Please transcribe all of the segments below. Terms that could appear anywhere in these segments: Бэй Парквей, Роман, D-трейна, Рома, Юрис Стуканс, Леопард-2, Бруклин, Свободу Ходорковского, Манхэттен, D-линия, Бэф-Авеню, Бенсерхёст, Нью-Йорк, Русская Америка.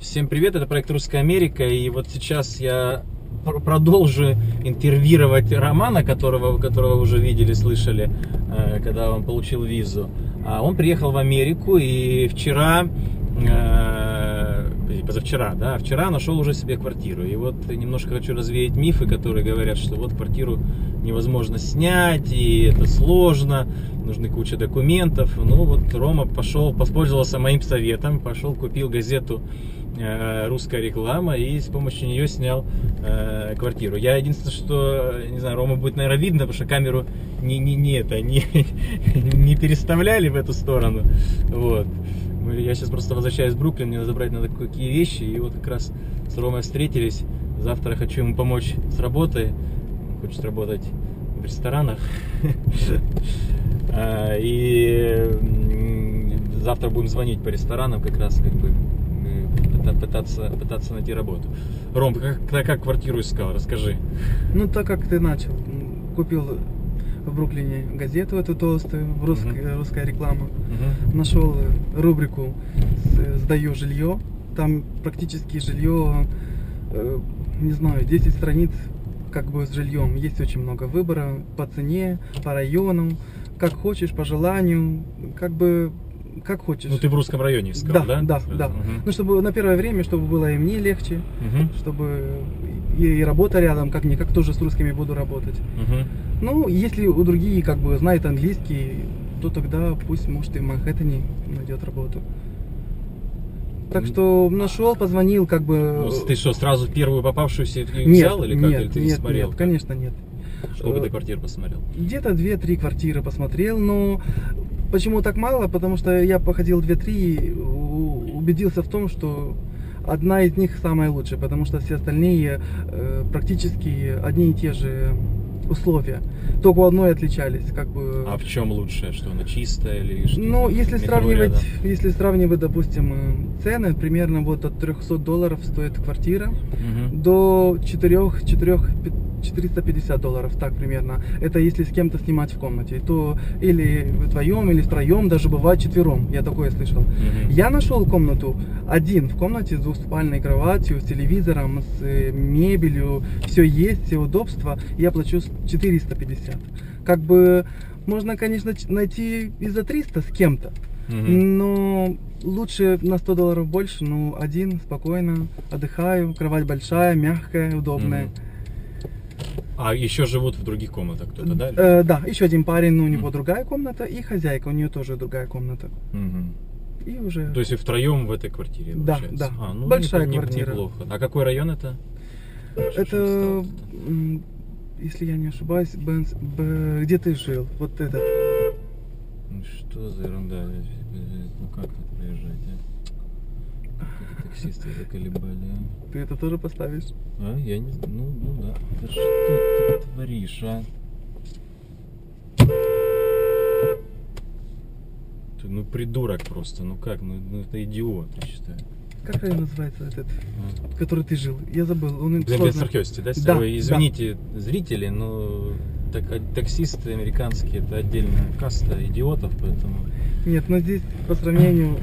Всем привет, это проект «Русская Америка», и вот сейчас я продолжу интервьюировать Романа, которого уже видели, слышали, когда он получил визу. Он приехал в Америку и вчера, позавчера, да, вчера нашел уже себе квартиру. И вот немножко хочу развеять мифы, которые говорят, что вот квартиру невозможно снять, и это сложно, нужны куча документов. Ну вот Рома воспользовался моим советом, купил газету «Русская реклама» и с помощью нее снял квартиру. Я единственное, что, не знаю, Рома будет, наверное, видно, потому что камеру не переставляли в эту сторону. Вот. Я сейчас просто возвращаюсь в Бруклин, мне забрать надо какие вещи, и вот как раз с Ромой встретились. Завтра хочу ему помочь с работой, он хочет работать в ресторанах. И завтра будем звонить по ресторанам, как раз как бы пытаться найти работу. Ром, как квартиру искал, расскажи. Ну, так как ты начал, купил в Бруклине газету эту толстую, «Русская реклама», нашел рубрику «Сдаю жилье», там практически жилье, не знаю, 10 страниц как бы с жильем, есть очень много выбора по цене, по району, как хочешь, по желанию, как бы как хочешь. Ну, ты в русском районе искал, да? Да. Ну, чтобы на первое время, чтобы было и мне легче, чтобы и работа рядом, как-никак тоже с русскими буду работать. Ну, если у другие, как бы, знают английский, то тогда пусть, может, и в Манхэттене найдет работу. Так что нашел, позвонил, как бы... Ну, ты что, сразу первую попавшуюся взял или как? Или ты не смотрел? Нет, конечно, нет. Сколько ты квартир посмотрел? Где-то 2-3 квартиры посмотрел, но... Почему так мало? Потому что я походил 2-3 и убедился в том, что одна из них самая лучшая, потому что все остальные практически одни и те же условия, только у одной отличались, как бы. А в чем лучшее, что она чистая или что? Ну, если сравнивать, допустим, цены, примерно вот от $300 стоит квартира до 450 долларов, так примерно. Это если с кем-то снимать в комнате, то или вдвоем, или втроем, даже бывает четвером, я такое слышал. Я нашел комнату один в комнате с двухспальной кроватью, с телевизором, с мебелью, все есть, все удобства, я плачу 450. Как бы можно, конечно, найти и за 300 с кем-то, но лучше на $100 больше, но один спокойно отдыхаю, кровать большая, мягкая, удобная. А еще живут в других комнатах кто-то, да? Да, еще один парень, но у него другая комната, и хозяйка, у нее тоже другая комната. И уже... То есть и втроем в этой квартире, получается? Да, да. Ну, большая квартира. Неплохо. А какой район это? Это, если я не ошибаюсь, Бенс... Где ты жил? Вот этот. Ну что за ерунда? Ну как тут приезжать, а? Как таксисты заколебали, а? Ты это тоже поставишь? А, я не знаю. Ну да. Да что ты творишь, а? Ты, ну придурок просто, ну как? Ну это идиот, я считаю. Как район называется этот, в который ты жил? Я забыл. Он Бенсерхёсте, да? Да. Ой, извините, да, зрители, но так, таксисты американские — это отдельная каста идиотов, поэтому... Нет, но здесь по сравнению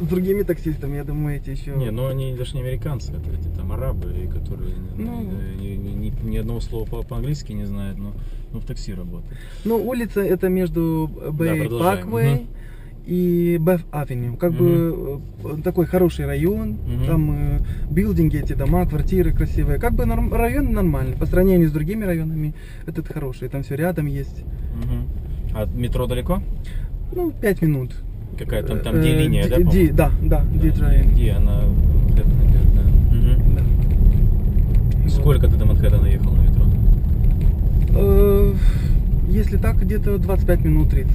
с другими таксистами, я думаю, эти еще... Не, но они даже не американцы, это эти там арабы, которые ни одного слова по-английски не знают, но в такси работают. Ну, улица это между Бэй Парквей и Бэф-Авеню, как бы такой хороший район, там билдинги, эти дома, квартиры красивые, как бы район нормальный, по сравнению с другими районами этот хороший, там все рядом есть. А метро далеко? Ну, 5 минут. Какая там, там D-линия, да, по-моему? Да, D-трейна. D, она Манхэттен, наверное. Да. Сколько ты до Манхэттена ехал на метро? Если так, где-то 25 минут, 30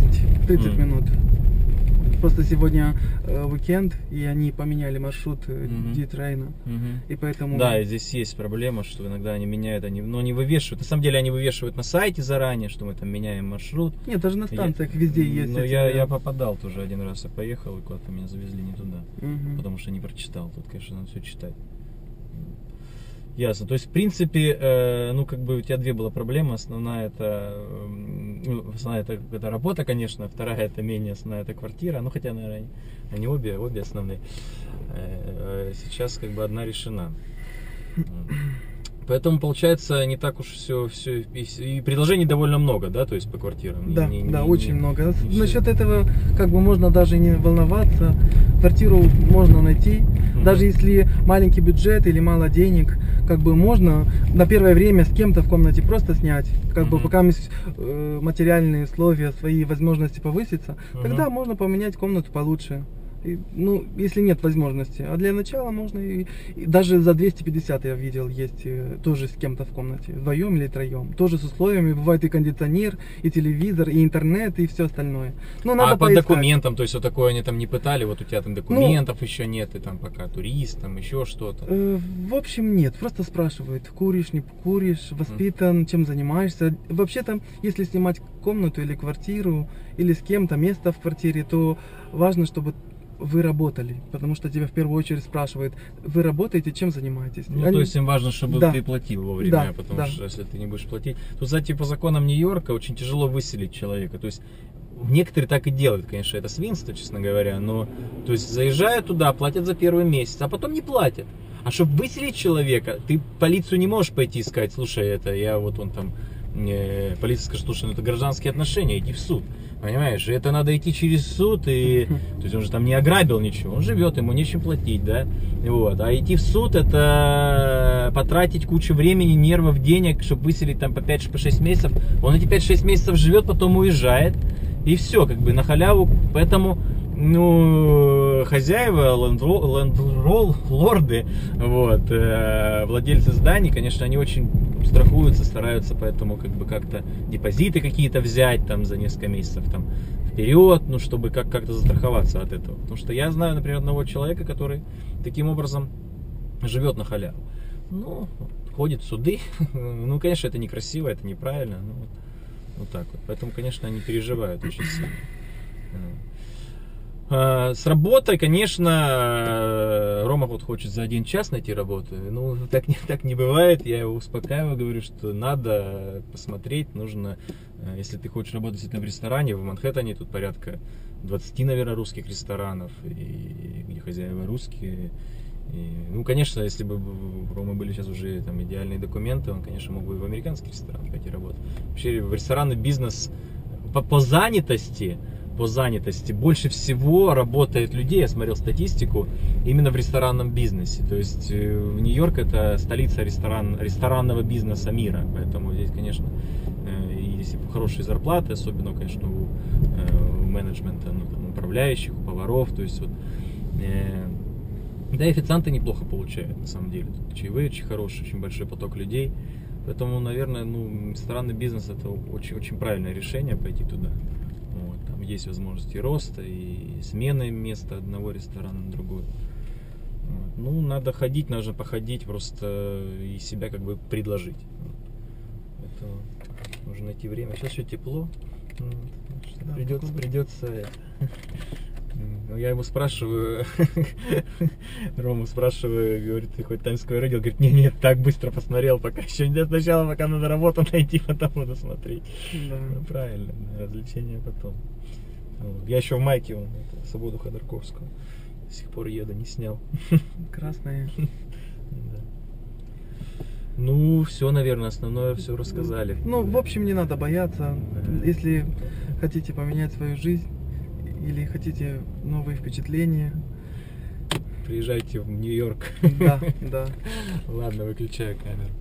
минут. Просто сегодня уикенд, и они поменяли маршрут D-трейна. И поэтому... Да, и здесь есть проблема, что иногда они меняют, но не вывешивают. На самом деле они вывешивают на сайте заранее, что мы там меняем маршрут. Нет, даже на станциях везде есть. Но я попадал тоже один раз, я поехал, и куда-то меня завезли не туда, потому что не прочитал. Тут, конечно, надо все читать. Ясно. То есть, в принципе, ну, как бы у тебя две была проблемы. Основная это работа, конечно, вторая это менее основная, это квартира. Ну, хотя, наверное, они обе основные. сейчас как бы одна решена. Поэтому получается не так уж все и предложений довольно много, да, то есть по квартирам. Да, очень много. Насчет этого как бы можно даже не волноваться, квартиру можно найти, даже если маленький бюджет или мало денег, как бы можно на первое время с кем-то в комнате просто снять, как бы пока материальные условия, свои возможности повысятся, тогда можно поменять комнату получше. И, ну, если нет возможности. А для начала можно и даже за 250 я видел, есть тоже с кем-то в комнате, вдвоем или троем. Тоже с условиями, бывает и кондиционер, и телевизор, и интернет, и все остальное. Но надо поискать. Документам, то есть вот такое они там не пытали, вот у тебя там документов еще нет, и там пока турист, там еще что-то. В общем, нет, просто спрашивают, куришь, не куришь, воспитан, чем занимаешься. Вообще-то, если снимать комнату или квартиру, или с кем-то место в квартире, то важно, чтобы вы работали, потому что тебя в первую очередь спрашивают, вы работаете, чем занимаетесь? Ну, то есть им важно, чтобы ты платил вовремя, потому что если ты не будешь платить... Тут, кстати, по законам Нью-Йорка очень тяжело выселить человека, то есть некоторые так и делают, конечно, это свинство, честно говоря, но то есть заезжают туда, платят за первый месяц, а потом не платят. А чтобы выселить человека, ты полицию не можешь пойти и сказать, слушай, это я вот он там... Полиция скажет, слушай, ну это гражданские отношения, иди в суд, понимаешь, это надо идти через суд, и то есть он же там не ограбил ничего, он живет, ему нечем платить, да, вот, а идти в суд это потратить кучу времени, нервов, денег, чтобы выселить там по 5-6 месяцев, он эти 5-6 месяцев живет, потом уезжает, и все, как бы на халяву, поэтому... Ну, хозяева, лорды, вот, владельцы зданий, конечно, они очень страхуются, стараются, поэтому как бы как-то депозиты какие-то взять там за несколько месяцев там вперед, ну, чтобы как-то застраховаться от этого. Потому что я знаю, например, одного человека, который таким образом живет на халяву. Ну, ходит в суды, ну, конечно, это некрасиво, это неправильно, ну, вот так вот. Поэтому, конечно, они переживают очень сильно. С работой, конечно, Рома вот хочет за один час найти работу, ну так не бывает, я его успокаиваю, говорю, что надо посмотреть, нужно, если ты хочешь работать в ресторане, в Манхэттене тут порядка 20, наверное, русских ресторанов, и где хозяева русские, и, ну, конечно, если бы у Ромы были сейчас уже там идеальные документы, он, конечно, мог бы и в американский ресторан пойти работать. Вообще в ресторанный бизнес по занятости больше всего работает людей, я смотрел статистику, именно в ресторанном бизнесе. То есть Нью-Йорк это столица ресторанного бизнеса мира, поэтому здесь, конечно, есть хорошие зарплаты, особенно, конечно, у менеджмента, ну, там, управляющих, у поваров, то есть вот, да, официанты неплохо получают, на самом деле, тут чаевые очень хорошие, очень большой поток людей, поэтому, наверное, ну, ресторанный бизнес это очень-очень правильное решение пойти туда. Есть возможности роста и смены места одного ресторана на другой. Вот. Ну, надо ходить, нужно походить, просто и себя как бы предложить. Вот. Это нужно найти время. Сейчас еще тепло. Вот. Да, придется... Я его спрашиваю, Рому спрашиваю, говорит, ты хоть Таймс-сквер видел? Говорит, нет, так быстро посмотрел, пока еще нет, сначала пока надо работу найти, потом буду смотреть. Да. Ну, правильно, развлечения потом. Вот. Я еще в майке, Свободу Ходорковского, до сих пор еду, не снял. Красная. Да. Ну, все, наверное, основное все рассказали. Ну, в общем, не надо бояться, если хотите поменять свою жизнь, или хотите новые впечатления, приезжайте в Нью-Йорк. Да, да. Ладно, выключаю камеру.